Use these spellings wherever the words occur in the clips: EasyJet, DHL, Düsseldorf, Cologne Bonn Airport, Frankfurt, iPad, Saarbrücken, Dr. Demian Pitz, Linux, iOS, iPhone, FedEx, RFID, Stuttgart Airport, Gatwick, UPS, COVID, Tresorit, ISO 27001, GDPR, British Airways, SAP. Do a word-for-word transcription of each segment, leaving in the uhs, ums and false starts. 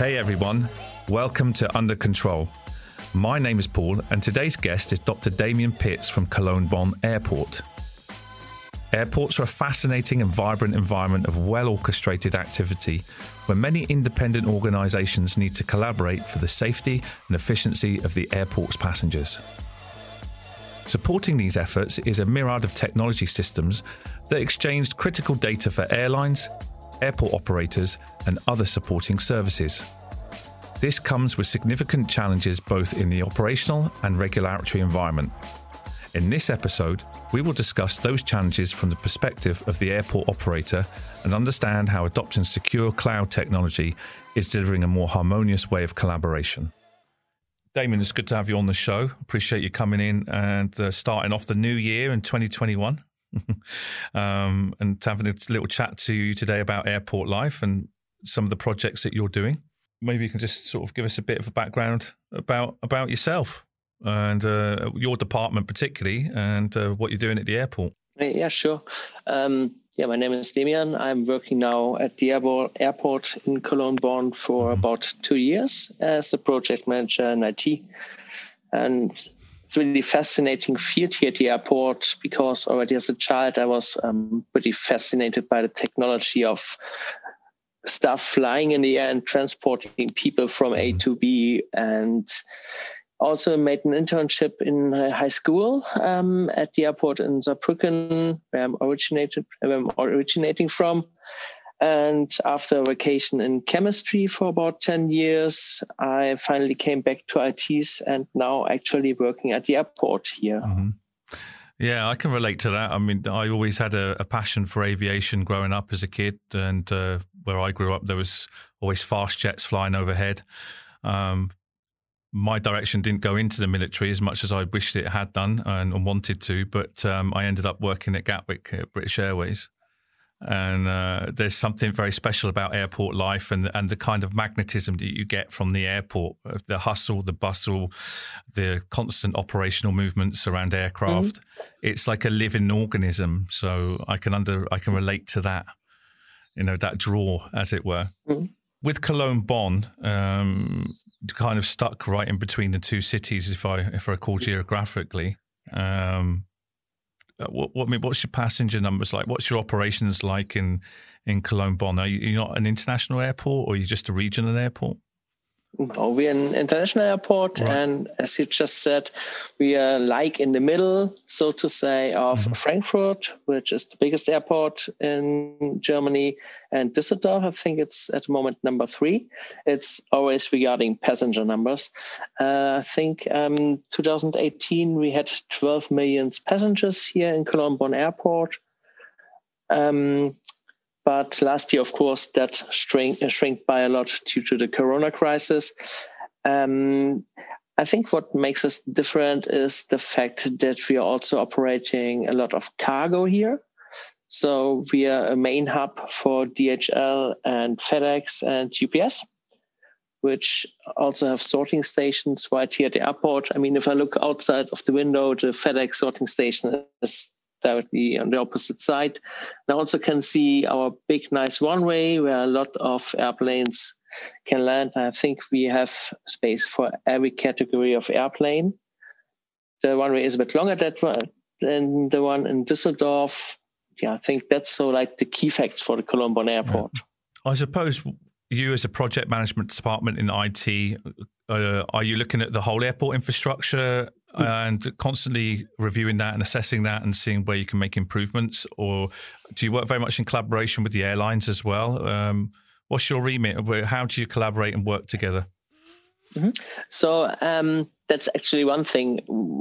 Hey everyone, welcome to Under Control. My name is Paul and today's guest is Doctor Demian Pitz from Cologne Bonn Airport. Airports are a fascinating and vibrant environment of well-orchestrated activity where many independent organisations need to collaborate for the safety and efficiency of the airport's passengers. Supporting these efforts is a myriad of technology systems that exchanged critical data for airlines, airport operators and other supporting services. This comes with significant challenges both in the operational and regulatory environment. In this episode, we will discuss those challenges from the perspective of the airport operator and understand how adopting secure cloud technology is delivering a more harmonious way of collaboration. Damian, it's good to have you on the show. Appreciate you coming in and uh, starting off the new year in twenty twenty-one um, and having a little chat to you today about airport life and some of the projects that you're doing. Maybe you can just sort of give us a bit of a background about, about yourself and uh, your department particularly and uh, what you're doing at the airport. Yeah, sure. Um, yeah, my name is Demian. I'm working now at the airport in Cologne Bonn for about two years as a project manager in I T. And it's a really fascinating field here at the airport because already as a child, I was um, pretty fascinated by the technology of stuff flying in the air and transporting people from A to B. And also made an internship in high school um, at the airport in Saarbrücken, where I'm, originated, where I'm originating from. And after a vacation in chemistry for about ten years, I finally came back to I Ts and now actually working at the airport here. Mm-hmm. Yeah, I can relate to that. I mean, I always had a, a passion for aviation growing up as a kid. And uh, where I grew up, there was always fast jets flying overhead. Um My direction didn't go into the military as much as I wished it had done and wanted to, but um, I ended up working at Gatwick at British Airways. And uh, there's something very special about airport life and, and the kind of magnetism that you get from the airport, the hustle, the bustle, the constant operational movements around aircraft. Mm-hmm. It's like a living organism, so I can under I can relate to that, you know, that draw, as it were. Mm-hmm. With Cologne Bonn, um, kind of stuck right in between the two cities, if I if I recall geographically. Um, what what I mean, what's your passenger numbers like? What's your operations like in in Cologne Bonn? Are you not an international airport, or are you just a regional airport? No, we're an international airport, right. And as you just said, we are like in the middle, so to say, of mm-hmm. Frankfurt, which is the biggest airport in Germany, and Düsseldorf, I think it's at the moment number three. It's always regarding passenger numbers. Uh, I think um, twenty eighteen, we had twelve million passengers here in Cologne Bonn Airport. Um, But last year, of course, that shrink, shrink by a lot due to the corona crisis. Um, I think what makes us different is the fact that we are also operating a lot of cargo here. So we are a main hub for D H L and FedEx and U P S, which also have sorting stations right here at the airport. I mean, if I look outside of the window, the FedEx sorting station is directly on the opposite side. And I also can see our big, nice runway where a lot of airplanes can land. I think we have space for every category of airplane. The runway is a bit longer than the one in Düsseldorf. Yeah, I think that's so like the key facts for the Cologne Bonn Airport. Yeah. I suppose you as a project management department in I T, uh, are you looking at the whole airport infrastructure and constantly reviewing that and assessing that and seeing where you can make improvements? Or do you work very much in collaboration with the airlines as well? Um, what's your remit? How do you collaborate and work together? Mm-hmm. So um, that's actually one thing.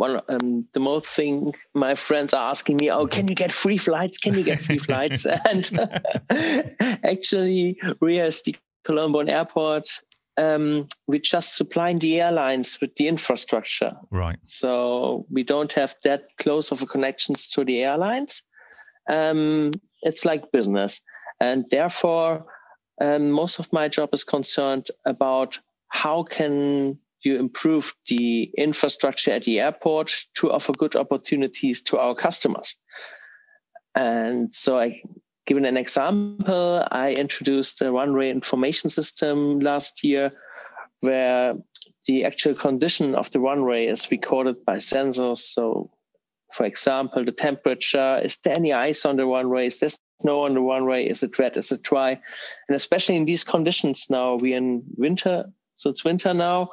One um, the most thing my friends are asking me, oh, can you get free flights? Can you get free flights? And actually, we as the Cologne Bonn Airport, Um, we're just supplying the airlines with the infrastructure. Right. So we don't have that close of a connections to the airlines. Um, it's like business. And therefore, um, most of my job is concerned about how can you improve the infrastructure at the airport to offer good opportunities to our customers. And so I Given an example, I introduced a runway information system last year where the actual condition of the runway is recorded by sensors. So, for example, the temperature, is there any ice on the runway? Is there snow on the runway? Is it wet? Is it dry? And especially in these conditions now, we're in winter, so it's winter now.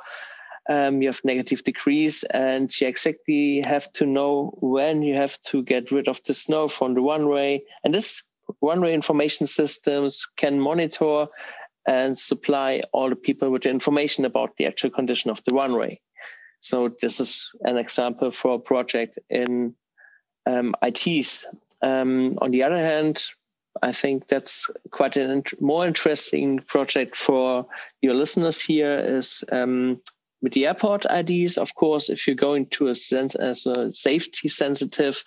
Um, you have negative degrees, and you exactly have to know when you have to get rid of the snow from the runway. And this runway information systems can monitor and supply all the people with the information about the actual condition of the runway. So this is an example for a project in um, I Ts. Um, on the other hand, I think that's quite a int- more interesting project for your listeners here is um, with the airport I Ds. Of course, if you're going to a, sens- as a safety-sensitive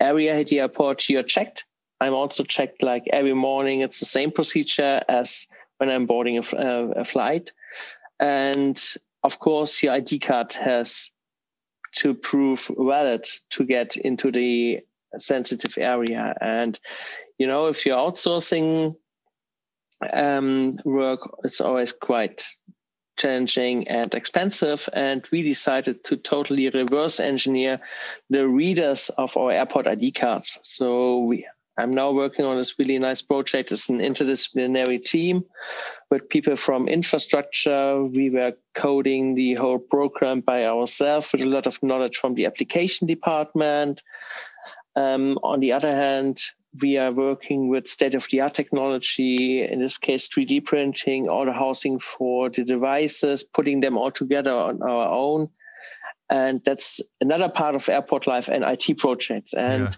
area at the airport, you're checked. I'm also checked like every morning. It's the same procedure as when I'm boarding a, uh, a flight. And of course, your I D card has to prove valid to get into the sensitive area. And, you know, if you're outsourcing um, work, it's always quite challenging and expensive. And we decided to totally reverse engineer the readers of our airport I D cards. So we I'm now working on this really nice project. It's an interdisciplinary team with people from infrastructure. We were coding the whole program by ourselves with a lot of knowledge from the application department. Um, on the other hand, we are working with state-of-the-art technology, in this case, three D printing, all the housing for the devices, putting them all together on our own. And that's another part of airport life and I T projects. And yeah.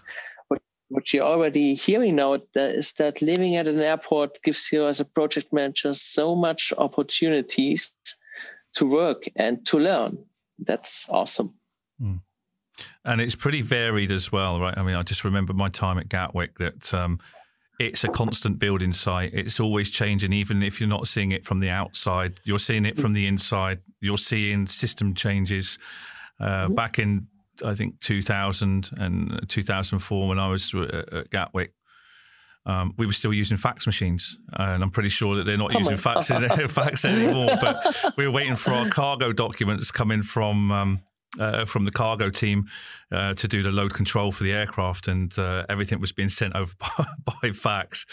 What you're already hearing now is that living at an airport gives you as a project manager so much opportunities to work and to learn. That's awesome. Mm. And it's pretty varied as well, right? I mean, I just remember my time at Gatwick that um, it's a constant building site. It's always changing, even if you're not seeing it from the outside. You're seeing it from the inside. You're seeing system changes uh, mm-hmm. back in I think two thousand and two thousand four when I was at Gatwick, um, we were still using fax machines, and I'm pretty sure that they're not oh using fax, fax anymore. But we were waiting for our cargo documents coming from um, uh, from the cargo team uh, to do the load control for the aircraft, and uh, everything was being sent over by, by fax.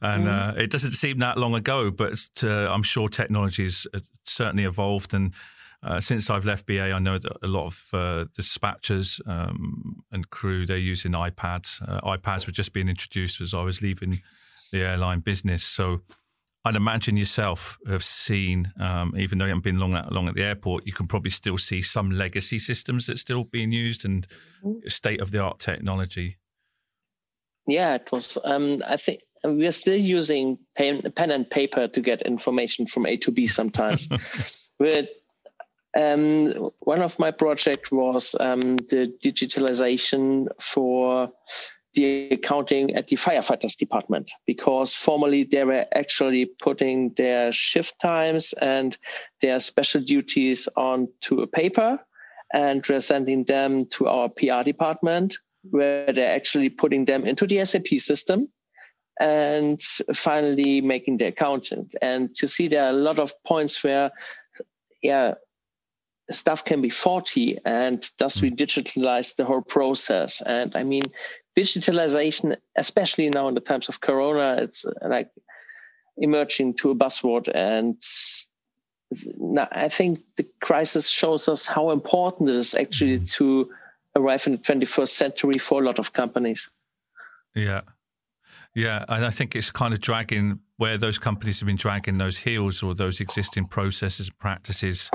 And mm. uh, it doesn't seem that long ago, but uh, I'm sure technology has certainly evolved. And Uh, since I've left B A, I know that a lot of uh, dispatchers um, and crew, they're using iPads. Uh, iPads were just being introduced as I was leaving the airline business. So I'd imagine yourself have seen, um, even though you haven't been long, that long at the airport, you can probably still see some legacy systems that's still being used and state-of-the-art technology. Yeah, it was. Um, I think we're still using pen, pen and paper to get information from A to B sometimes. We're Um, one of my projects was um, the digitalization for the accounting at the firefighters department, because formerly they were actually putting their shift times and their special duties onto a paper, and we're sending them to our P R department, where they're actually putting them into the S A P system and finally making the account. And you see there are a lot of points where, yeah, stuff can be faulty, and thus we digitalize the whole process. And I mean, digitalization, especially now in the times of Corona, it's like emerging to a buzzword. And I think the crisis shows us how important it is actually to arrive in the twenty-first century for a lot of companies. Yeah. Yeah, and I think it's kind of dragging where those companies have been dragging those heels, or those existing processes and practices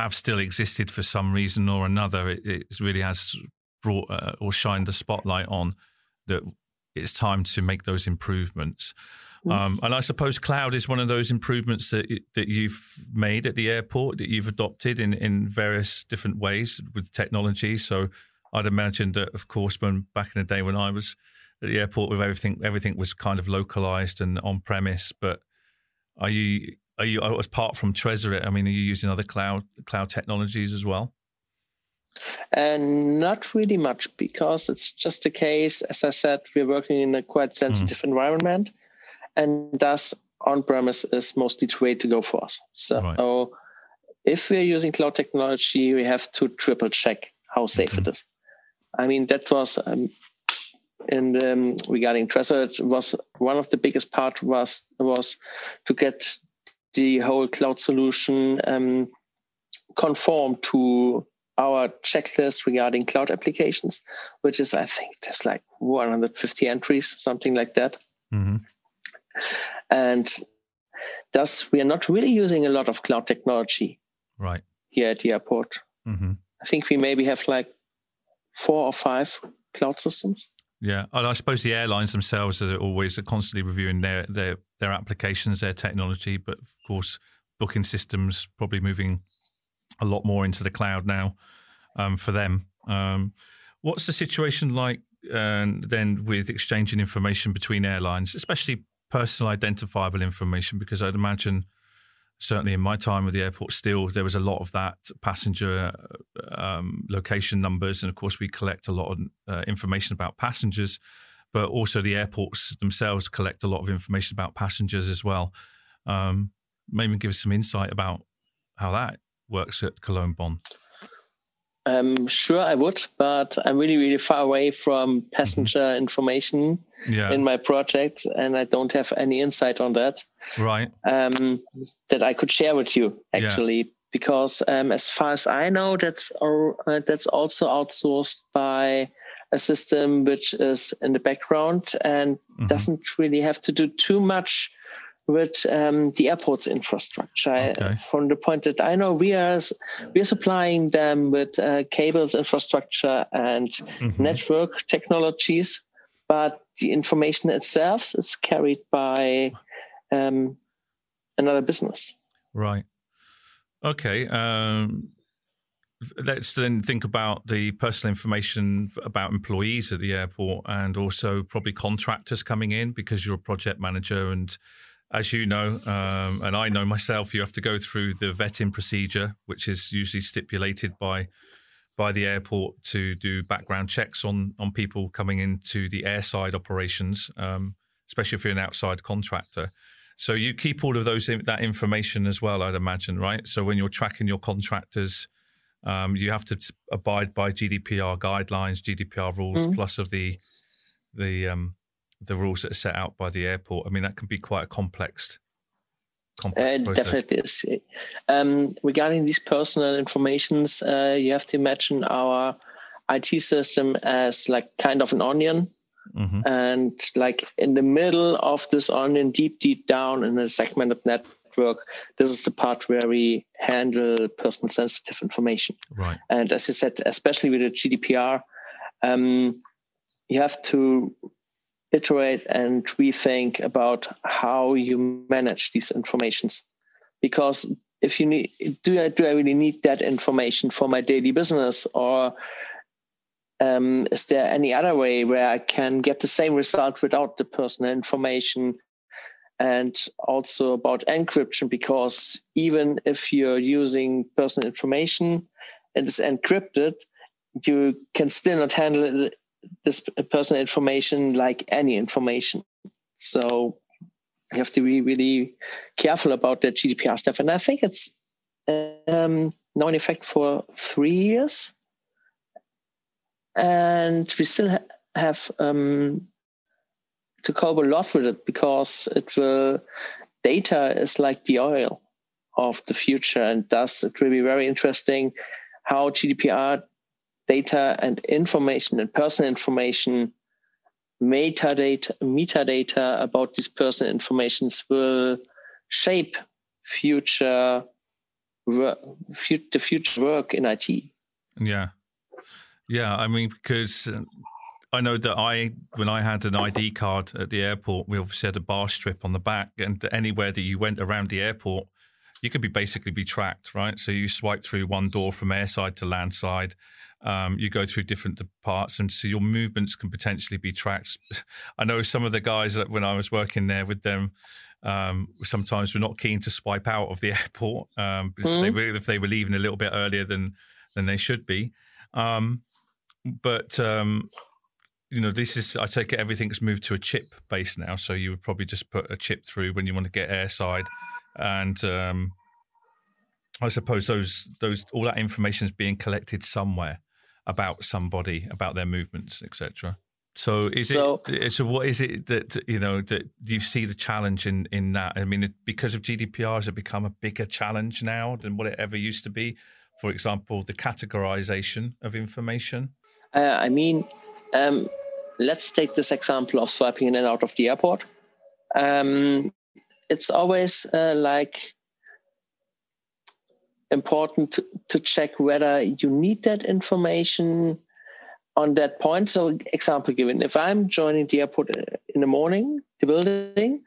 have still existed for some reason or another. It, it really has brought uh, or shined the spotlight on that it's time to make those improvements. Um, and I suppose cloud is one of those improvements that that you've made at the airport, that you've adopted in, in various different ways with technology. So I'd imagine that, of course, when back in the day when I was at the airport, with everything, everything was kind of localized and on premise. But are you, are you, apart from Tresorit, I mean, are you using other cloud cloud technologies as well? And not really much, because it's just a case, as I said, we're working in a quite sensitive mm. environment, and thus on-premise is mostly the way to go for us. So right. if we're using cloud technology, we have to triple check how safe mm-hmm. it is. I mean, that was, um, and um, regarding Tresorit, was one of the biggest part was, was to get the whole cloud solution um, conform to our checklist regarding cloud applications, which is, I think, there's like one hundred fifty entries, something like that. Mm-hmm. And thus, we are not really using a lot of cloud technology right. here at the airport. Mm-hmm. I think we maybe have like four or five cloud systems. Yeah, and I suppose the airlines themselves are always are constantly reviewing their, their, their applications, their technology, but of course, booking systems probably moving a lot more into the cloud now um, for them. Um, what's the situation like uh, then with exchanging information between airlines, especially personal identifiable information? Because I'd imagine, certainly in my time at the airport still, there was a lot of that passenger um, location numbers. And of course, we collect a lot of uh, information about passengers, but also the airports themselves collect a lot of information about passengers as well. Um, maybe give us some insight about how that works at Cologne Bonn. Um, sure, I would, but I'm really, really far away from passenger mm-hmm. information yeah. in my project, and I don't have any insight on that. Right. Um, that I could share with you, actually, yeah. because um, as far as I know, that's or, uh, that's also outsourced by a system which is in the background and mm-hmm. doesn't really have to do too much with um, the airport's infrastructure. Okay. From the point that I know, we are we are supplying them with uh, cables, infrastructure, and mm-hmm. network technologies, but the information itself is carried by um, another business. Right. Okay. Um, let's then think about the personal information about employees at the airport, and also probably contractors coming in, because you're a project manager and, as you know, um, and I know myself, you have to go through the vetting procedure, which is usually stipulated by by the airport to do background checks on on people coming into the airside operations, um, especially if you're an outside contractor. So you keep all of those that information as well, I'd imagine, right? So when you're tracking your contractors, um, you have to abide by G D P R guidelines, G D P R rules, mm. plus of the the um, the rules that are set out by the airport. I mean, that can be quite a complex, complex uh, process. Definitely is. Um, regarding these personal informations, uh, you have to imagine our I T system as like kind of an onion. Mm-hmm. And like in the middle of this onion, deep, deep down in a segmented network, this is the part where we handle personal sensitive information. Right. And as you said, especially with the G D P R, um, you have to iterate and rethink about how you manage these informations, because if you need, do I do I really need that information for my daily business, or um, is there any other way where I can get the same result without the personal information? And also about encryption, because even if you're using personal information and it's encrypted, you can still not handle it. This personal information, like any information. So you have to be really careful about the G D P R stuff. And I think it's um, now in effect for three years. And we still ha- have um, to cope a lot with it, because it will, data is like the oil of the future. And thus it will be very interesting how G D P R data and information and personal information, metadata, metadata about these personal informations will shape future, the future work in I T. Yeah, yeah. I mean, because I know that I, when I had an I D card at the airport, we obviously had a bar strip on the back, and anywhere that you went around the airport, you could be basically be tracked, right? So you swipe through one door from airside to landside. Um, you go through different parts, and so your movements can potentially be tracked. I know some of the guys that when I was working there with them, um, sometimes were not keen to swipe out of the airport um, because mm. they were, if they were leaving a little bit earlier than than they should be. Um, but, um, you know, this is, I take it everything's moved to a chip base now. So you would probably just put a chip through when you want to get airside. And um, I suppose those those all that information is being collected somewhere about somebody, about their movements, et cetera. So is so, it? So what is it that you know that you see the challenge in, in that? I mean, because of G D P R, has it become a bigger challenge now than what it ever used to be? For example, the categorization of information. Uh, I mean, um, let's take this example of swiping in and out of the airport. Um, it's always uh, like important to, to check whether you need that information on that point. So example given, if I'm joining the airport in the morning, the building,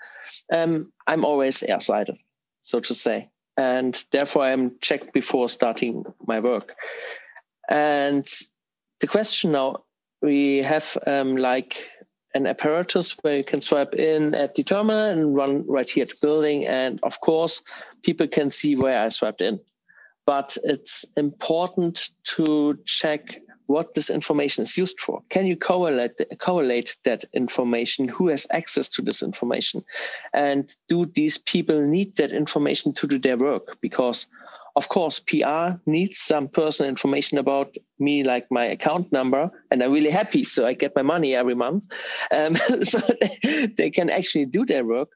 um, I'm always airsided, so to say. And therefore I'm checked before starting my work. And the question now, we have um, like an apparatus where you can swipe in at the terminal and run right here at the building. And of course, people can see where I swiped in. But it's important to check what this information is used for. Can you correlate, correlate that information? Who has access to this information? And do these people need that information to do their work? Because, of course, P R needs some personal information about me, like my account number, and I'm really happy, so I get my money every month. Um, so they, they can actually do their work.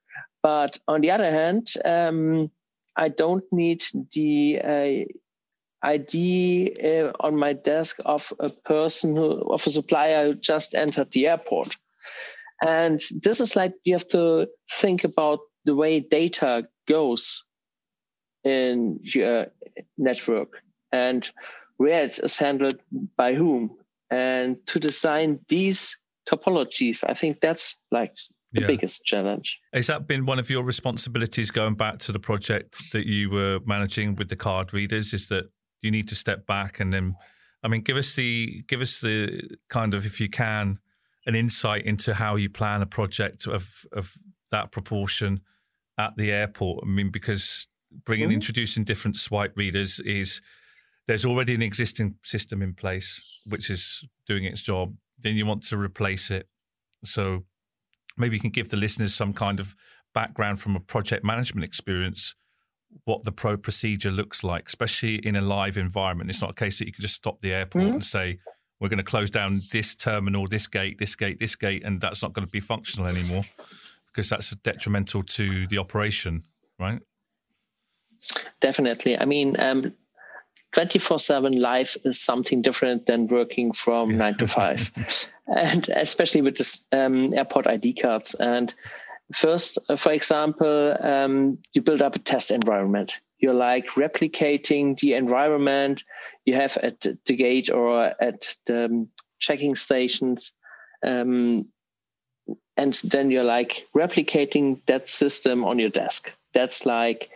But on the other hand, um, I don't need the... Uh, I D uh, on my desk of a person who, of a supplier who just entered the airport. And this is like, you have to think about the way data goes in your network and where it is handled by whom. And to design these topologies, I think that's like the yeah. biggest challenge. Has that been one of your responsibilities going back to the project that you were managing with the card readers, is that you need to step back and then, I mean, give us the give us the kind of, if you can, an insight into how you plan a project of of that proportion at the airport. I mean, because bringing mm-hmm. introducing different swipe readers is, there's already an existing system in place which is doing its job. Then you want to replace it. So maybe you can give the listeners some kind of background from a project management experience, what the pro procedure looks like, especially in a live environment. It's not a case that you can just stop the airport mm-hmm. and say, we're going to close down this terminal, this gate, this gate, this gate, and that's not going to be functional anymore because that's detrimental to the operation, right? Definitely. I mean, um, twenty-four seven life is something different than working from yeah. nine to five, and especially with this um, airport I D cards. And first, for example, um, you build up a test environment. You're like replicating the environment you have at the gate or at the checking stations. Um, and then you're like replicating that system on your desk. That's like,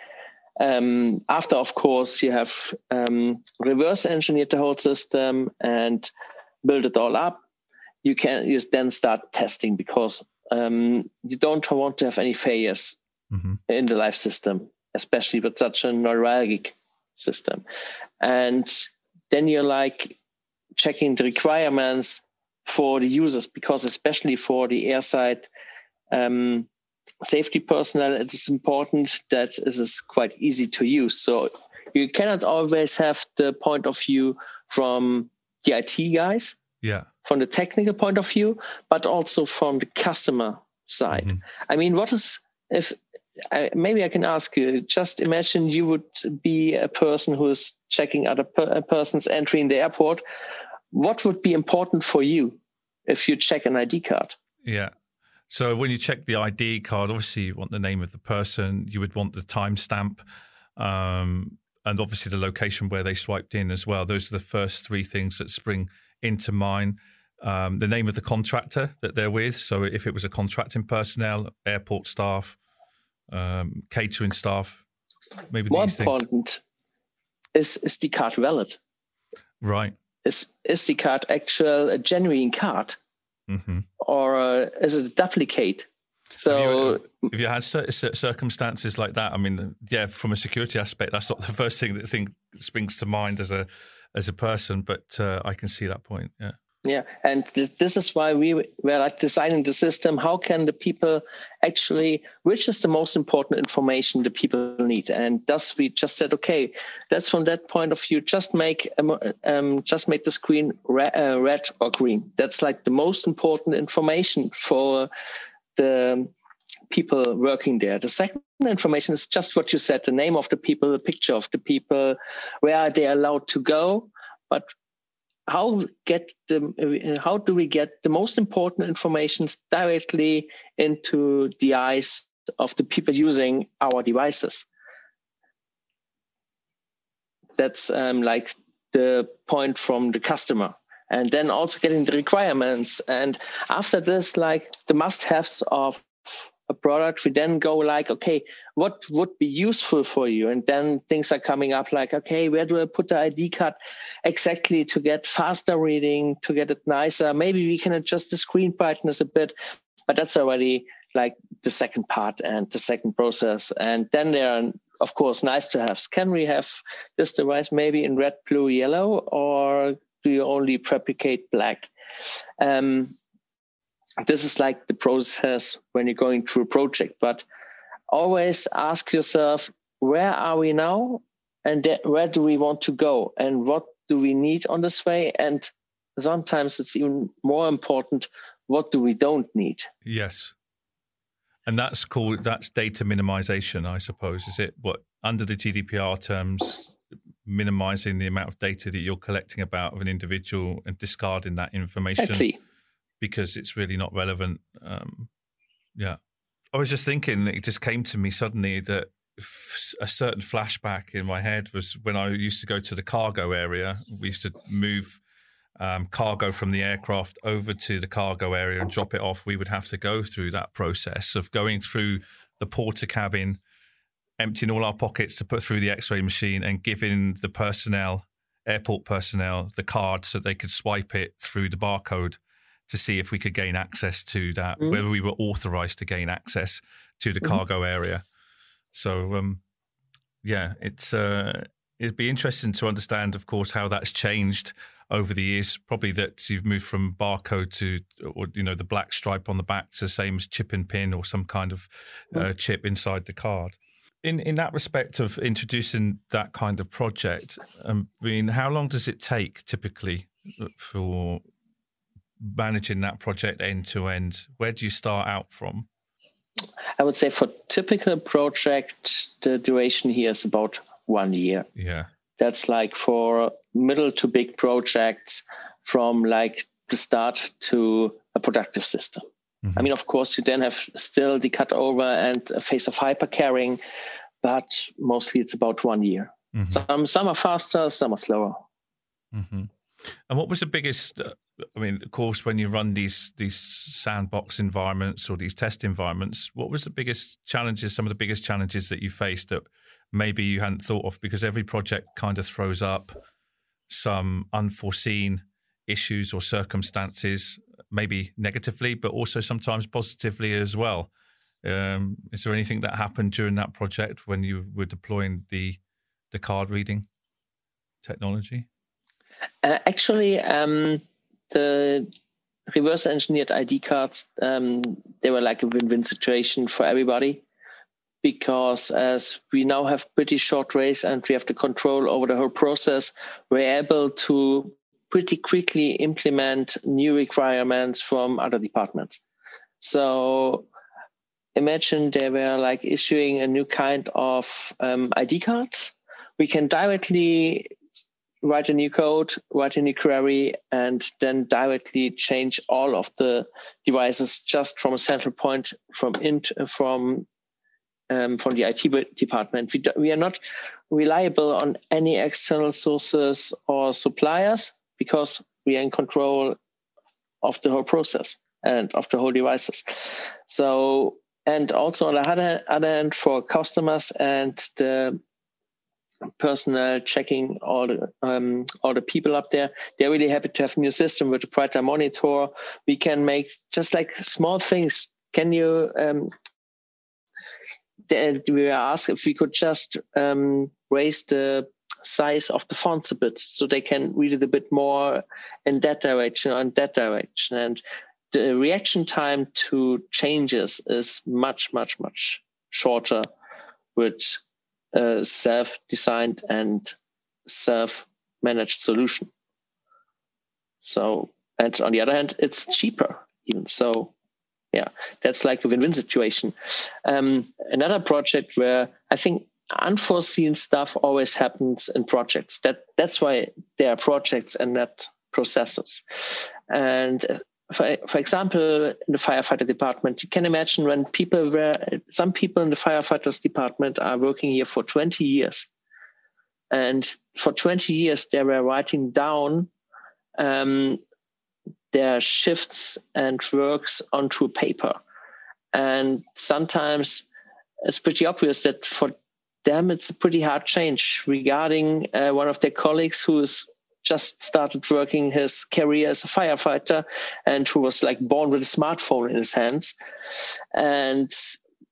um, after, of course, you have um, reverse engineered the whole system and build it all up. You can you then start testing because Um, you don't want to have any failures mm-hmm. in the life system, especially with such a neuralgic system. And then you're like checking the requirements for the users, because especially for the airside um, safety personnel, it is important that it is quite easy to use. So you cannot always have the point of view from the I T guys. Yeah. From the technical point of view, but also from the customer side. Mm-hmm. I mean, what is, if I, maybe I can ask you, just imagine you would be a person who is checking other per, persons entering the airport. What would be important for you if you check an I D card? Yeah. So when you check the I D card, obviously you want the name of the person, you would want the timestamp, um, and obviously the location where they swiped in as well. Those are the first three things that spring into mine, um, the name of the contractor that they're with. So if it was a contracting personnel, airport staff, um, catering staff, maybe More these things. More important is, is the card valid? Right. Is is the card actual a genuine card? Mm-hmm. Or uh, is it a duplicate? So, have you, have you had cir- circumstances like that? I mean, yeah, from a security aspect, that's not the first thing that thing springs to mind as a as a person, but uh, I can see that point. Yeah. Yeah, and th- this is why we were like designing the system. How can the people actually, which is the most important information the people need? And thus we just said, okay, that's from that point of view, just make um, just make the screen re- uh, red or green. That's like the most important information for the people working there. The second information is just what you said, the name of the people, the picture of the people, where are they allowed to go, but How get the, how do we get the most important information directly into the eyes of the people using our devices? That's um, like the point from the customer. And then also getting the requirements. And after this, like the must-haves of a product, we then go like, okay, what would be useful for you? And then things are coming up like, okay, where do I put the I D card exactly to get faster reading, to get it nicer? Maybe we can adjust the screen brightness a bit, but that's already like the second part and the second process. And then there are, of course, nice to haves. Can we have this device maybe in red, blue, yellow, or do you only fabricate black? Um, This is like the process when you're going through a project, but always ask yourself, where are we now and where do we want to go and what do we need on this way? And sometimes it's even more important, what do we don't need? Yes. And that's called, that's data minimization, I suppose, is it? What, under the G D P R terms, minimizing the amount of data that you're collecting about of an individual and discarding that information. Exactly. Because it's really not relevant. Um, yeah. I was just thinking, it just came to me suddenly that f- a certain flashback in my head was when I used to go to the cargo area. We used to move um, cargo from the aircraft over to the cargo area and drop it off. We would have to go through that process of going through the porter cabin, emptying all our pockets to put through the X-ray machine and giving the personnel, airport personnel, the card so they could swipe it through the barcode to see if we could gain access to that, mm. whether we were authorized to gain access to the cargo mm. area. So, um, yeah, it's uh, it'd be interesting to understand, of course, how that's changed over the years, probably that you've moved from barcode to, or you know, the black stripe on the back to the same as chip and pin or some kind of mm. uh, chip inside the card. In in that respect of introducing that kind of project, I mean, how long does it take typically for managing that project end to end? Where do you start out from? I would say for typical project, the duration here is about one year. Yeah. That's like for middle to big projects from like the start to a productive system. Mm-hmm. I mean, of course, you then have still the cutover and a phase of hypercaring, but mostly it's about one year. Mm-hmm. Some, some are faster, some are slower. Mm-hmm. And what was the biggest... Uh, I mean, of course, when you run these these sandbox environments or these test environments, what was the biggest challenges, some of the biggest challenges that you faced that maybe you hadn't thought of? Because every project kind of throws up some unforeseen issues or circumstances, maybe negatively, but also sometimes positively as well. Um, is there anything that happened during that project when you were deploying the the card reading technology? Uh, actually... Um... The reverse engineered I D cards, um, they were like a win-win situation for everybody because as we now have pretty short ways and we have the control over the whole process, we're able to pretty quickly implement new requirements from other departments. So imagine they were like issuing a new kind of um, I D cards. We can directly write a new code, write a new query, and then directly change all of the devices just from a central point from int, from um, from the I T department. We, do, we are not reliable on any external sources or suppliers because we are in control of the whole process and of the whole devices. So, and also on the other, other end for customers and the personnel checking all the um, all the people up there, they're really happy to have a new system with a brighter monitor. We can make just like small things. Can you? Um, they, we were asked if we could just um, raise the size of the fonts a bit, so they can read it a bit more in that direction or in that direction. And the reaction time to changes is much, much, much shorter with a self-designed and self-managed solution. So, and on the other hand, it's cheaper even. So, yeah, that's like a win-win situation. Um, another project where I think unforeseen stuff always happens in projects. That that's why there are projects and not processes. And For, for example, in the firefighter department, you can imagine when people were, some people in the firefighters department are working here for twenty years. And for twenty years, they were writing down um, their shifts and works onto paper. And sometimes it's pretty obvious that for them, it's a pretty hard change regarding uh, one of their colleagues who is just started working his career as a firefighter and who was like born with a smartphone in his hands. And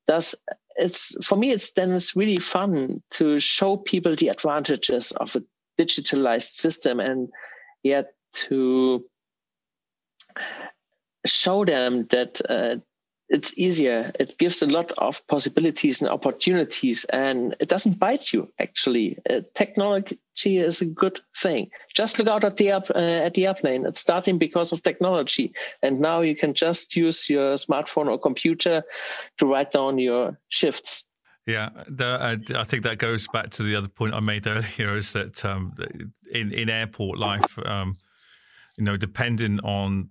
thus it's, for me, it's then it's really fun to show people the advantages of a digitalized system and yet to show them that uh, it's easier. It gives a lot of possibilities and opportunities, and it doesn't bite you, actually. Uh, technology is a good thing. Just look out at the, uh, at the airplane. It's starting because of technology. And now you can just use your smartphone or computer to write down your shifts. Yeah, the, I, I think that goes back to the other point I made earlier, is that um, in, in airport life, um, you know, depending on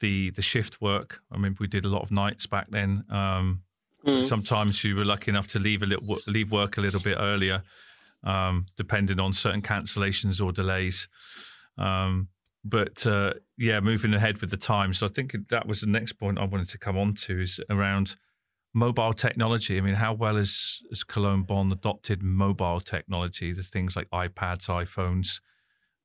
the the shift work. I mean, we did a lot of nights back then. Um, mm. Sometimes you were lucky enough to leave a little, leave work a little bit earlier, um, depending on certain cancellations or delays. Um, but uh, yeah, moving ahead with the time. So I think that was the next point I wanted to come on to, is around mobile technology. I mean, how well has Cologne Bonn adopted mobile technology? The things like iPads, iPhones.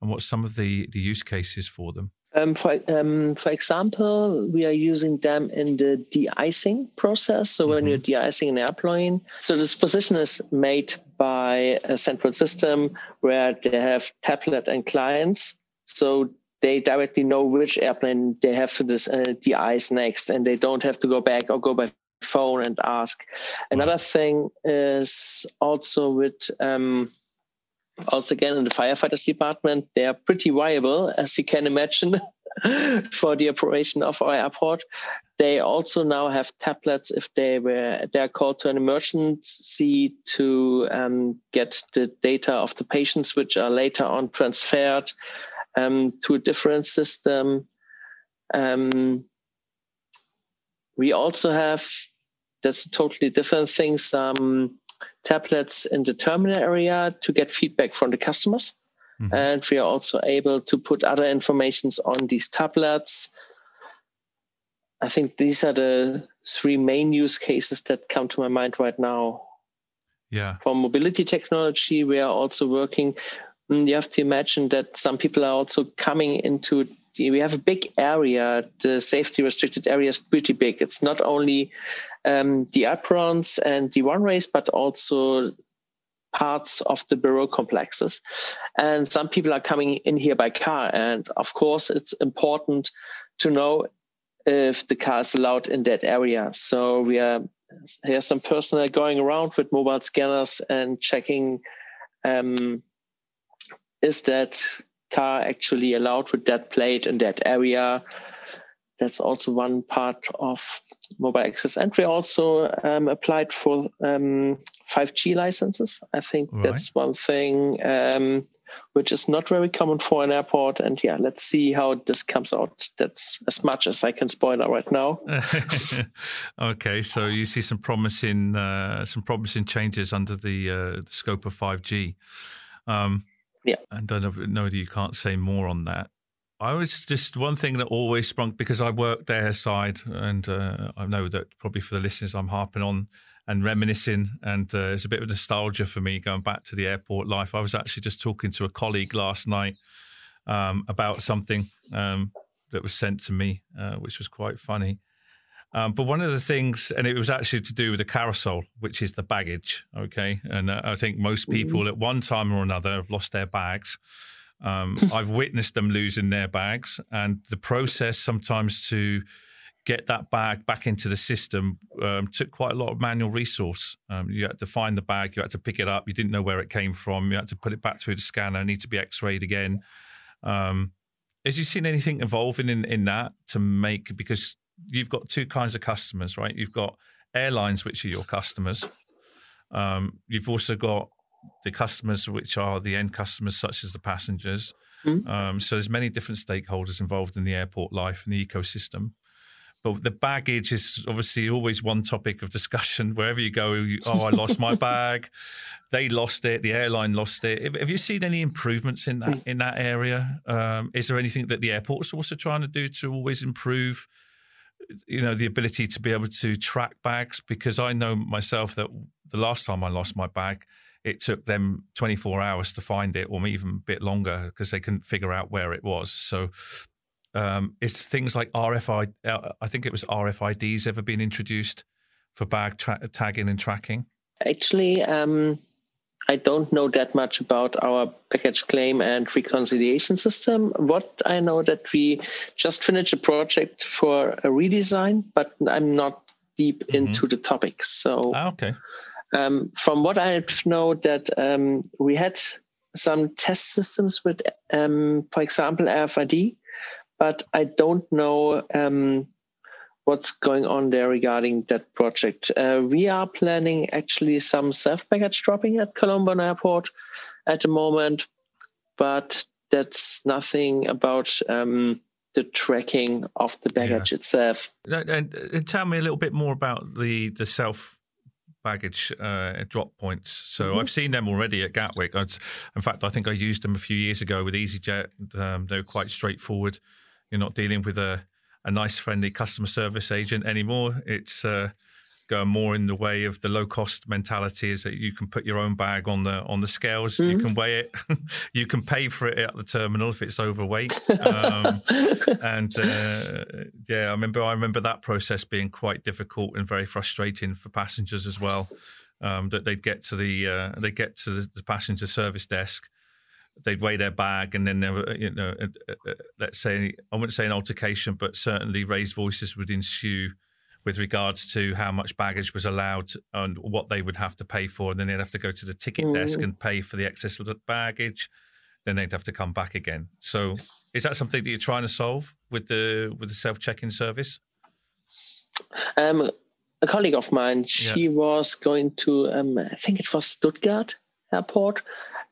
And what's some of the, the use cases for them? Um, for, um, for example, we are using them in the de-icing process. So mm-hmm. when you're de-icing an airplane, so this position is made by a central system where they have tablet and clients. So they directly know which airplane they have to this, uh, de-ice next, and they don't have to go back or go by phone and ask. Another right. thing is also with... Um, Also, again, in the firefighters department, they are pretty viable, as you can imagine, for the operation of our airport. They also now have tablets if they were they are called to an emergency to um, get the data of the patients, which are later on transferred um, to a different system. Um, we also have, that's a totally different thing, some... tablets in the terminal area to get feedback from the customers. Mm-hmm. And we are also able to put other informations on these tablets. I think these are the three main use cases that come to my mind right now. Yeah. For mobility technology, we are also working. You have to imagine that some people are also coming into, we have a big area. The safety restricted area is pretty big. It's not only um, the aprons and the runways, but also parts of the bureau complexes. And some people are coming in here by car. And of course, it's important to know if the car is allowed in that area. So we are here's some personnel going around with mobile scanners and checking, um, is that car actually allowed with that plate in that area? That's also one part of mobile access. And we also um, applied for um, five G licenses. I think right. that's one thing um, which is not very common for an airport. And yeah, let's see how this comes out. That's as much as I can spoil right now. Okay, so you see some promising, uh, some promising changes under the, uh, the scope of five G. Um, Yeah, and I don't know that you can't say more on that. I was just one thing that always sprung, because I worked airside, and uh, I know that probably for the listeners I'm harping on and reminiscing, and uh, it's a bit of nostalgia for me going back to the airport life. I was actually just talking to a colleague last night um, about something um, that was sent to me, uh, which was quite funny. Um, but one of the things, and it was actually to do with the carousel, which is the baggage, okay? And uh, I think most people at one time or another have lost their bags. Um, I've witnessed them losing their bags, and the process sometimes to get that bag back into the system um, took quite a lot of manual resource. Um, you had to find the bag, you had to pick it up, you didn't know where it came from, you had to put it back through the scanner, need to be x-rayed again. Um, has you seen anything evolving in, in that to make, because you've got two kinds of customers, right? You've got airlines, which are your customers. Um, you've also got the customers, which are the end customers, such as the passengers. Mm-hmm. Um, so there's many different stakeholders involved in the airport life and the ecosystem. But the baggage is obviously always one topic of discussion. Wherever you go, you, oh, I lost my bag. They lost it. The airline lost it. Have you seen any improvements in that in that area? Um, is there anything that the airport's also trying to do to always improve, you know, the ability to be able to track bags? Because I know myself that the last time I lost my bag, it took them twenty-four hours to find it, or even a bit longer, because they couldn't figure out where it was. So um, it's things like R F I D, I think it was R F I Ds ever been introduced for bag tra- tagging and tracking? Actually, um, I don't know that much about our package claim and reconciliation system. What I know that we just finished a project for a redesign, but I'm not deep mm-hmm. into the topic. So ah, okay. Um, from what I know, that um, we had some test systems with, um, for example, R F I D, but I don't know um, what's going on there regarding that project. Uh, we are planning actually some self-package dropping at Cologne Bonn Airport at the moment, but that's nothing about um, the tracking of the baggage yeah. itself. And, and tell me a little bit more about the, the self baggage uh, drop points. So mm-hmm. I've seen them already at Gatwick. I'd, in fact, I think I used them a few years ago with EasyJet. Um, they're quite straightforward. You're not dealing with a, a nice, friendly customer service agent anymore. It's uh, going more in the way of the low-cost mentality, is that you can put your own bag on the on the scales, mm-hmm. you can weigh it, you can pay for it at the terminal if it's overweight. um, and uh, yeah, I remember I remember that process being quite difficult and very frustrating for passengers as well. Um, that they'd get to the uh, they get to the passenger service desk, they'd weigh their bag, and then there were, you know, let's say, I wouldn't say an altercation, but certainly raised voices would ensue with regards to how much baggage was allowed and what they would have to pay for. And then they'd have to go to the ticket mm. desk and pay for the excess baggage. Then they'd have to come back again. So is that something that you're trying to solve with the with the self-check-in service? Um, a colleague of mine, she yeah. was going to, um, I think it was Stuttgart Airport,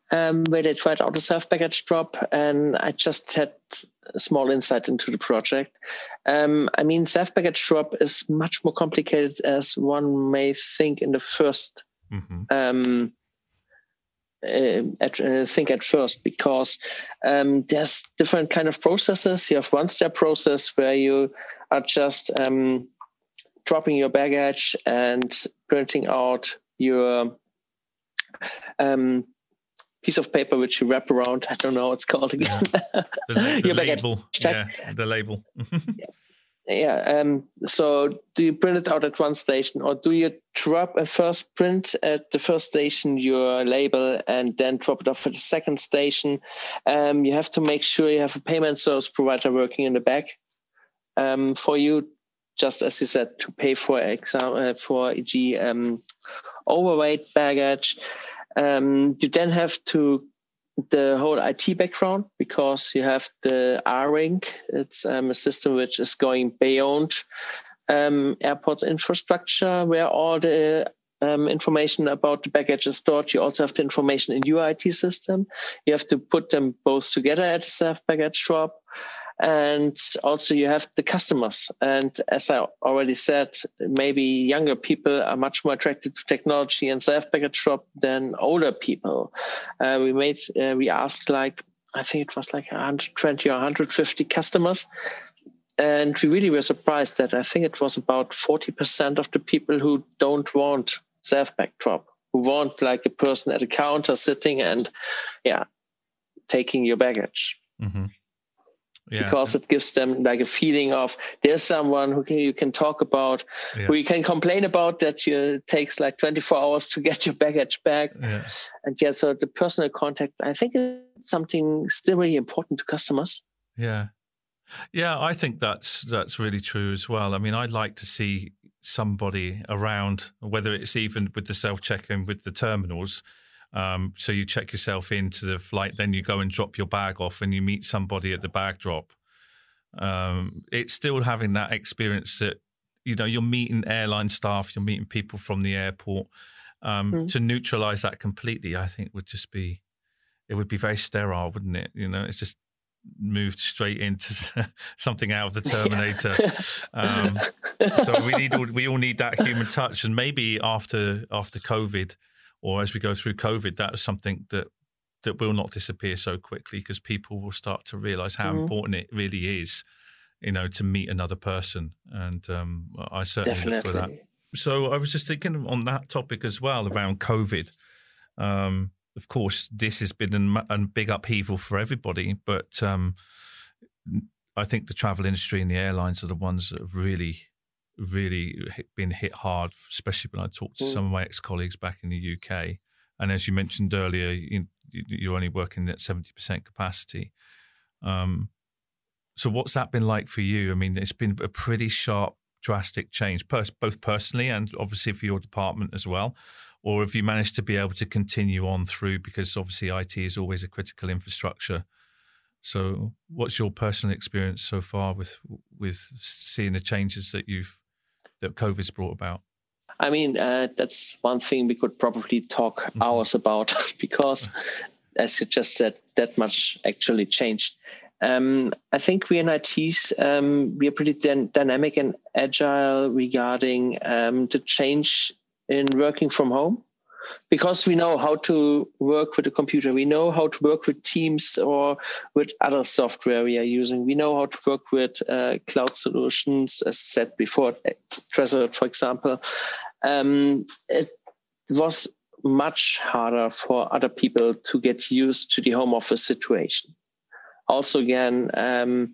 um, where they tried out a self-baggage drop. And I just had a small insight into the project. Um, I mean, self-package drop is much more complicated as one may think in the first, mm-hmm. um, uh, at, uh, think at first, because um, there's different kind of processes. You have one-step process where you are just um, dropping your baggage and printing out your um piece of paper which you wrap around. I don't know what it's called again. Yeah. The, the Your label. Yeah, the label. yeah. yeah. Um, so do you print it out at one station, or do you drop a first print at the first station, your label, and then drop it off at the second station? Um, you have to make sure you have a payment service provider working in the back um, for you, just as you said, to pay for, exam- uh, for e g um, overweight baggage. Um, you then have to the whole I T background, because you have the R-Ring. It's um, a system which is going beyond um, airport infrastructure, where all the um, information about the baggage is stored. You also have the information in your I T system. You have to put them both together at a self-baggage drop. And also you have the customers. And as I already said, maybe younger people are much more attracted to technology and self-package drop than older people. Uh, we made, uh, we asked like, I think it was like one hundred twenty or one hundred fifty customers. And we really were surprised that I think it was about forty percent of the people who don't want self-pack drop, who want like a person at a counter sitting and yeah, taking your baggage. Mm-hmm. yeah. because it gives them like a feeling of there's someone who can, you can talk about, yeah. who you can complain about that you, takes like twenty-four hours to get your baggage back. Yeah. And yeah, so the personal contact, I think it's something still really important to customers. Yeah. Yeah, I think that's that's really true as well. I mean, I'd like to see somebody around, whether it's even with the self-check-in with the terminals. Um, so you check yourself into the flight, then you go and drop your bag off and you meet somebody at the bag drop. Um, it's still having that experience that, you know, you're meeting airline staff, you're meeting people from the airport. Um, mm-hmm. To neutralize that completely, I think would just be, it would be very sterile, wouldn't it? You know, it's just moved straight into something out of the Terminator. Yeah. um, so we need all, we all need that human touch. And maybe after after COVID, or as we go through COVID, that is something that, that will not disappear so quickly, because people will start to realise how mm-hmm. important it really is, you know, to meet another person. And um, I certainly Definitely. look for that. So I was just thinking on that topic as well around COVID. Um, of course, this has been a big upheaval for everybody, but um, I think the travel industry and the airlines are the ones that have really... really been hit hard, especially when I talked to mm. some of my ex-colleagues back in the U K. And as you mentioned earlier, you, you're only working at seventy percent capacity. Um, so what's that been like for you? I mean, it's been a pretty sharp, drastic change, pers- both personally and obviously for your department as well. Or have you managed to be able to continue on through, because obviously I T is always a critical infrastructure. So what's your personal experience so far with with seeing the changes that you've that COVID's brought about? I mean, uh, that's one thing we could probably talk mm-hmm. hours about, because, as you just said, that much actually changed. Um, I think we in I Ts, um, we are pretty d- dynamic and agile regarding um, the change in working from home, because we know how to work with a computer. We know how to work with Teams or with other software we are using. We know how to work with uh, cloud solutions, as said before, Tresorit, for example. Um, it was much harder for other people to get used to the home office situation. Also, again, um,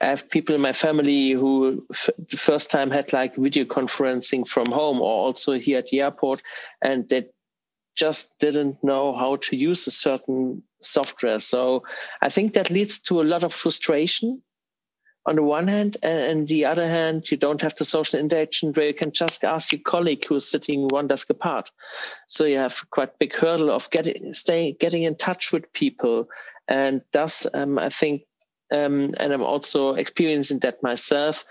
I have people in my family who f- the first time had like video conferencing from home, or also here at the airport, and they just didn't know how to use a certain software. So I think that leads to a lot of frustration on the one hand, and, and the other hand, you don't have the social interaction where you can just ask your colleague who's sitting one desk apart. So you have quite a big hurdle of getting, stay, getting in touch with people. And thus, um, I think, Um, and I'm also experiencing that myself.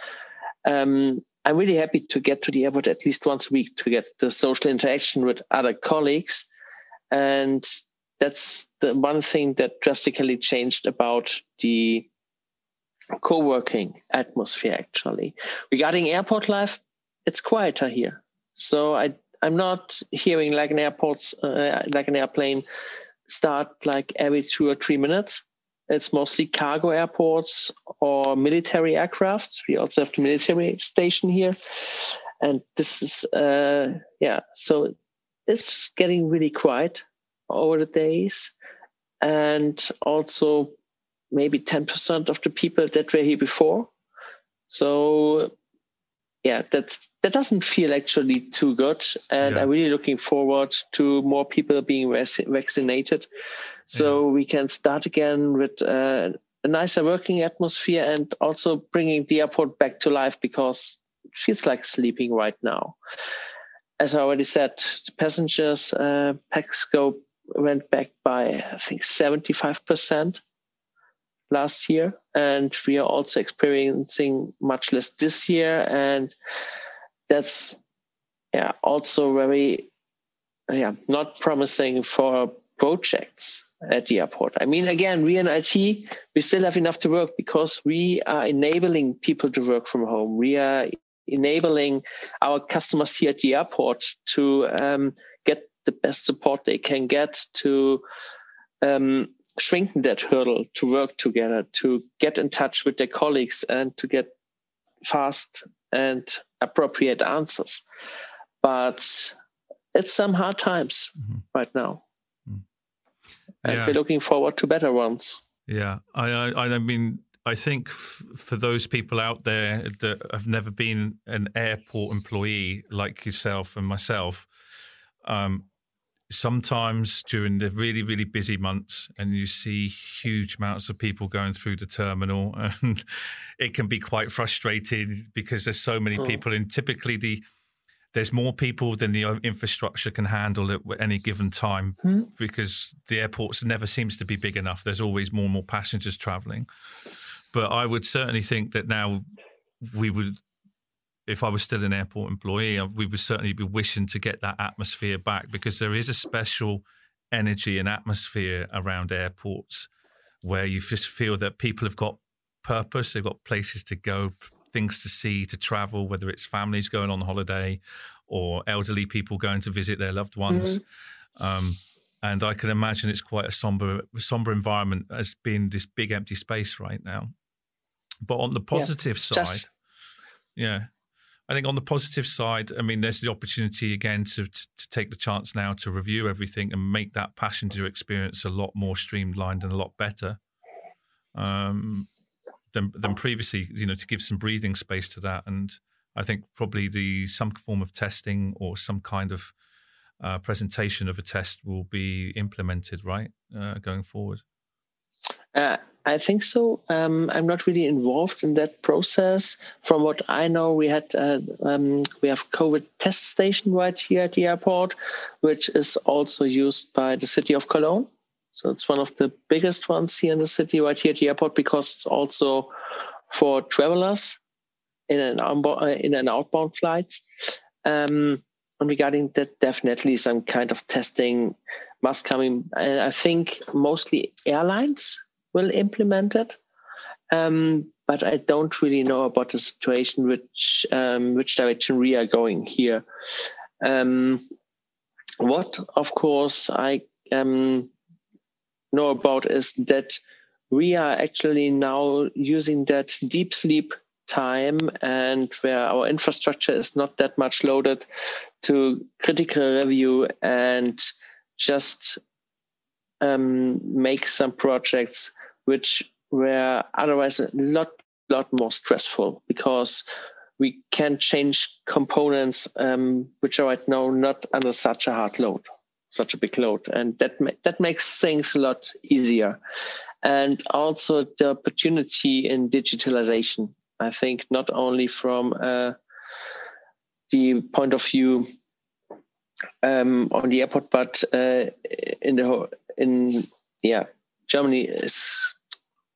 Um, I'm really happy to get to the airport at least once a week to get the social interaction with other colleagues. And that's the one thing that drastically changed about the co-working atmosphere, actually. Regarding airport life, it's quieter here. So I, I'm not hearing like an airport, uh, like an airplane start like every two or three minutes. It's mostly cargo airports or military aircraft. We also have the military station here. And this is, uh, yeah, so it's getting really quiet over the days. And also maybe ten percent of the people that were here before. So, yeah, that's, that doesn't feel actually too good. And yeah. I'm really looking forward to more people being vac- vaccinated. So yeah. we can start again with uh, a nicer working atmosphere, and also bringing the airport back to life, because it feels like sleeping right now. As I already said, the passengers, uh, Paxco went back by, I think, seventy-five percent last year, and we are also experiencing much less this year, and that's yeah also very yeah not promising for projects at the airport. I mean, again, we in I T, we still have enough to work, because we are enabling people to work from home. We are enabling our customers here at the airport to um, get the best support they can get, to um, shrinking that hurdle, to work together, to get in touch with their colleagues, and to get fast and appropriate answers. But it's some hard times mm-hmm. right now. Mm-hmm. And yeah. we're looking forward to better ones. Yeah, I, I, I mean, I think f- for those people out there that have never been an airport employee like yourself and myself, um, sometimes during the really, really busy months, and you see huge amounts of people going through the terminal, and it can be quite frustrating because there's so many mm. people, and typically the there's more people than the infrastructure can handle at any given time mm. because the airports never seems to be big enough. There's always more and more passengers traveling. But I would certainly think that now we would, if I was still an airport employee, we would certainly be wishing to get that atmosphere back, because there is a special energy and atmosphere around airports where you just feel that people have got purpose, they've got places to go, things to see, to travel, whether it's families going on holiday or elderly people going to visit their loved ones. Mm-hmm. Um, and I can imagine it's quite a somber, somber environment as being this big empty space right now. But on the positive yeah, side, just- yeah. I think on the positive side, I mean, there's the opportunity again to, to to take the chance now to review everything and make that passenger experience a lot more streamlined and a lot better um, than than previously. You know, to give some breathing space to that, and I think probably the some form of testing or some kind of uh, presentation of a test will be implemented, right, uh, going forward. Uh, I think so. Um, I'm not really involved in that process. From what I know, we had uh, um, we have COVID test station right here at the airport, which is also used by the city of Cologne. So it's one of the biggest ones here in the city, right here at the airport, because it's also for travelers in an unbo- in an outbound flights. Um, and regarding that, definitely some kind of testing must come in. And I think mostly airlines will implement it, um, but I don't really know about the situation, which um, which direction we are going here. Um, what, of course, I um, know about is that we are actually now using that deep sleep time, and where our infrastructure is not that much loaded, to critical review and just um, make some projects which were otherwise a lot, lot more stressful, because we can change components um, which are right now not under such a hard load, such a big load. And that ma- that makes things a lot easier. And also the opportunity in digitalization, I think, not only from uh, the point of view um, on the airport, but uh, in the whole, in, yeah, Germany is,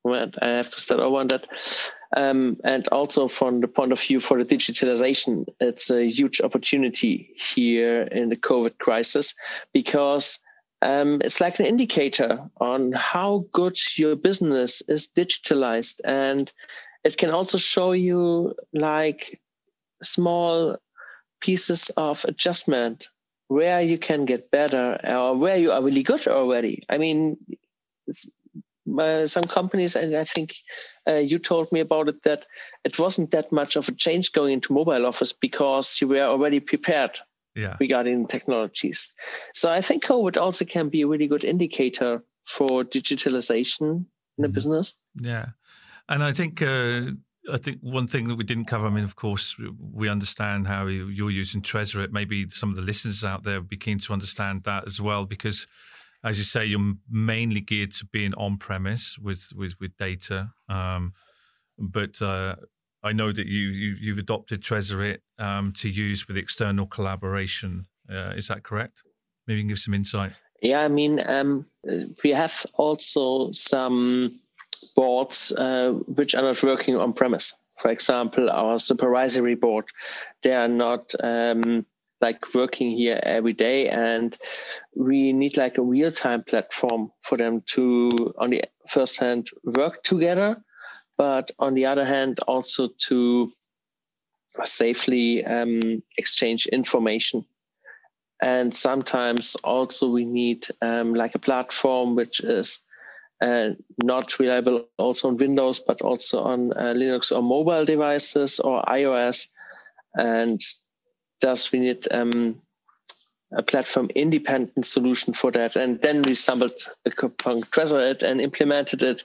well, I have to start over on that. Um, and also from the point of view for the digitalization, it's a huge opportunity here in the COVID crisis, because um, it's like an indicator on how good your business is digitalized. And it can also show you like small pieces of adjustment where you can get better or where you are really good already. I mean, Uh, some companies, and I think uh, you told me about it, that it wasn't that much of a change going into mobile office because you were already prepared yeah. regarding technologies. So I think COVID also can be a really good indicator for digitalization in the mm. business. Yeah, and I think uh, I think one thing that we didn't cover. I mean, of course, we understand how you're using Tresorit. Maybe some of the listeners out there would be keen to understand that as well, because, as you say, you're mainly geared to being on-premise with with, with data, um, but uh, I know that you, you you've adopted Tresorit um, to use with external collaboration. Uh, is that correct? Maybe you can give some insight. Yeah, I mean, um, we have also some boards uh, which are not working on-premise. For example, our supervisory board, they are not. Um, like working here every day, and we need like a real-time platform for them to, on the first hand, work together, but on the other hand, also to safely um, exchange information. And sometimes also we need um, like a platform which is uh, not reliable also on Windows, but also on uh, Linux or mobile devices or iOS. And thus, we need um, a platform-independent solution for that. And then we stumbled upon Tresorit and implemented it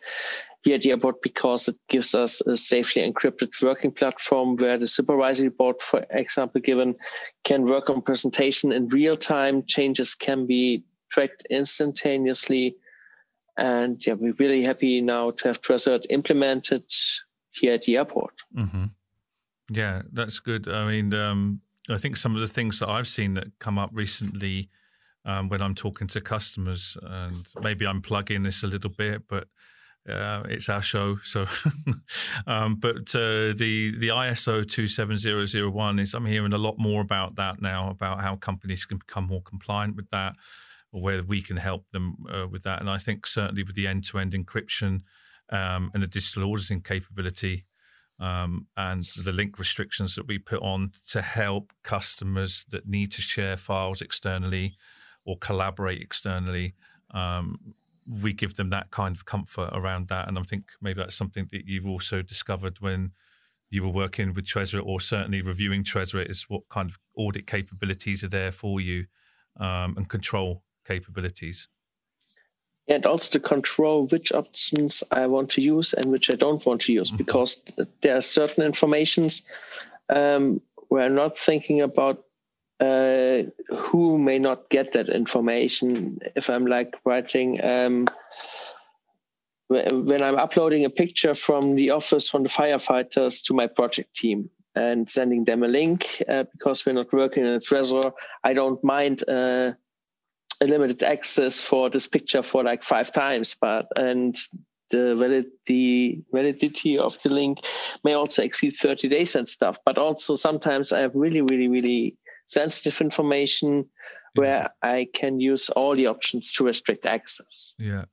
here at the airport because it gives us a safely encrypted working platform where the supervisory board, for example, given can work on presentation in real time. Changes can be tracked instantaneously. And yeah, we're really happy now to have Tresorit implemented here at the airport. Mm-hmm. Yeah, that's good. I mean, um, I think some of the things that I've seen that come up recently um, when I'm talking to customers, and maybe I'm plugging this a little bit, but uh, it's our show. So, um, but uh, the the I S O two seven zero zero one is, I'm hearing a lot more about that now, about how companies can become more compliant with that, or whether we can help them uh, with that. And I think certainly with the end-to-end encryption um, and the digital auditing capability um, and the link restrictions that we put on to help customers that need to share files externally or collaborate externally, um, we give them that kind of comfort around that. And I think maybe that's something that you've also discovered when you were working with Tresorit, or certainly reviewing Tresorit, is what kind of audit capabilities are there for you um, and control capabilities. And also to control which options I want to use and which I don't want to use, mm-hmm. because there are certain informations um, where I'm not thinking about uh, who may not get that information. If I'm like writing, um, when I'm uploading a picture from the office, from the firefighters to my project team, and sending them a link uh, because we're not working in a Trezor, I don't mind uh, a limited access for this picture for like five times, but and the validity validity of the link may also exceed thirty days and stuff. But also sometimes I have really, really, really sensitive information yeah. where I can use all the options to restrict access. Yeah,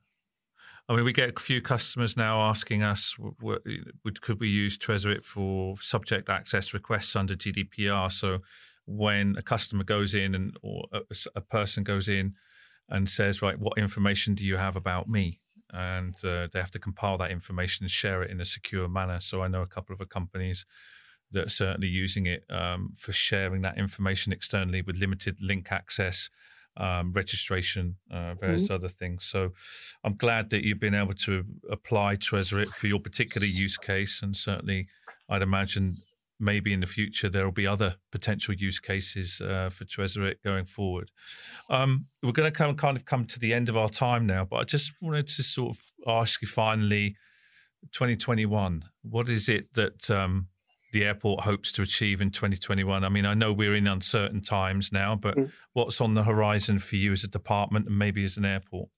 I mean, we get a few customers now asking us, what, what, could we use Tresorit for subject access requests under G D P R? So when a customer goes in and or a, a person goes in and says, right, what information do you have about me? And uh, they have to compile that information and share it in a secure manner. So I know a couple of the companies that are certainly using it um, for sharing that information externally with limited link access, um, registration, uh, various mm-hmm. other things. So I'm glad that you've been able to apply Tresorit for your particular use case, and certainly I'd imagine maybe in the future there will be other potential use cases uh, for Tresorit going forward. Um, we're going to come, kind of come to the end of our time now, but I just wanted to sort of ask you finally, twenty twenty-one, what is it that um, the airport hopes to achieve in twenty twenty-one? I mean, I know we're in uncertain times now, but mm. what's on the horizon for you as a department and maybe as an airport?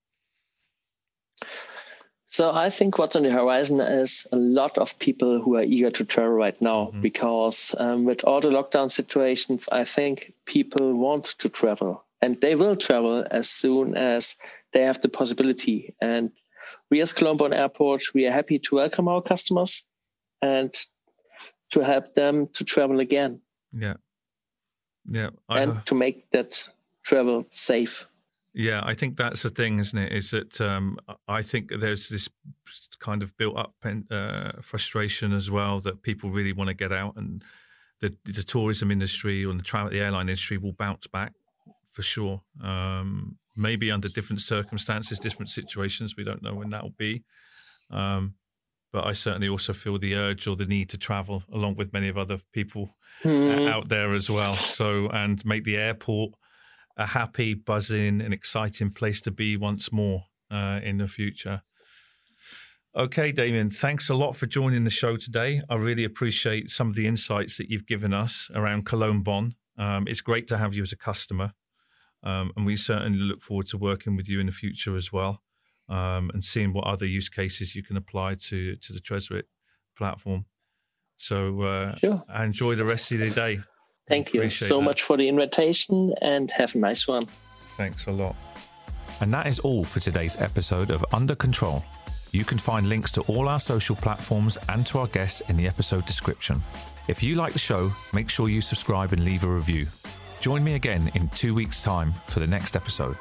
So I think what's on the horizon is a lot of people who are eager to travel right now, mm-hmm. because um, with all the lockdown situations, I think people want to travel, and they will travel as soon as they have the possibility. And we as Cologne Bonn Airport, we are happy to welcome our customers and to help them to travel again. Yeah. Yeah. I, and to make that travel safe. Yeah, I think that's the thing, isn't it? Is that um, I think there's this kind of built-up uh, frustration as well, that people really want to get out, and the the tourism industry or the travel, the airline industry will bounce back for sure. Um, maybe under different circumstances, different situations. We don't know when that will be, um, but I certainly also feel the urge or the need to travel, along with many of other people mm. out there as well. So, and make the airport a happy, buzzing, and exciting place to be once more uh, in the future. Okay, Damian, thanks a lot for joining the show today. I really appreciate some of the insights that you've given us around Cologne Bonn. Um, it's great to have you as a customer, um, and we certainly look forward to working with you in the future as well, um, and seeing what other use cases you can apply to, to the Tresorit platform. So uh, sure. enjoy the rest of the day. Thank you so much for the invitation, and have a nice one. Thanks a lot. And that is all for today's episode of Under Control. You can find links to all our social platforms and to our guests in the episode description. If you like the show, make sure you subscribe and leave a review. Join me again in two weeks' time for the next episode.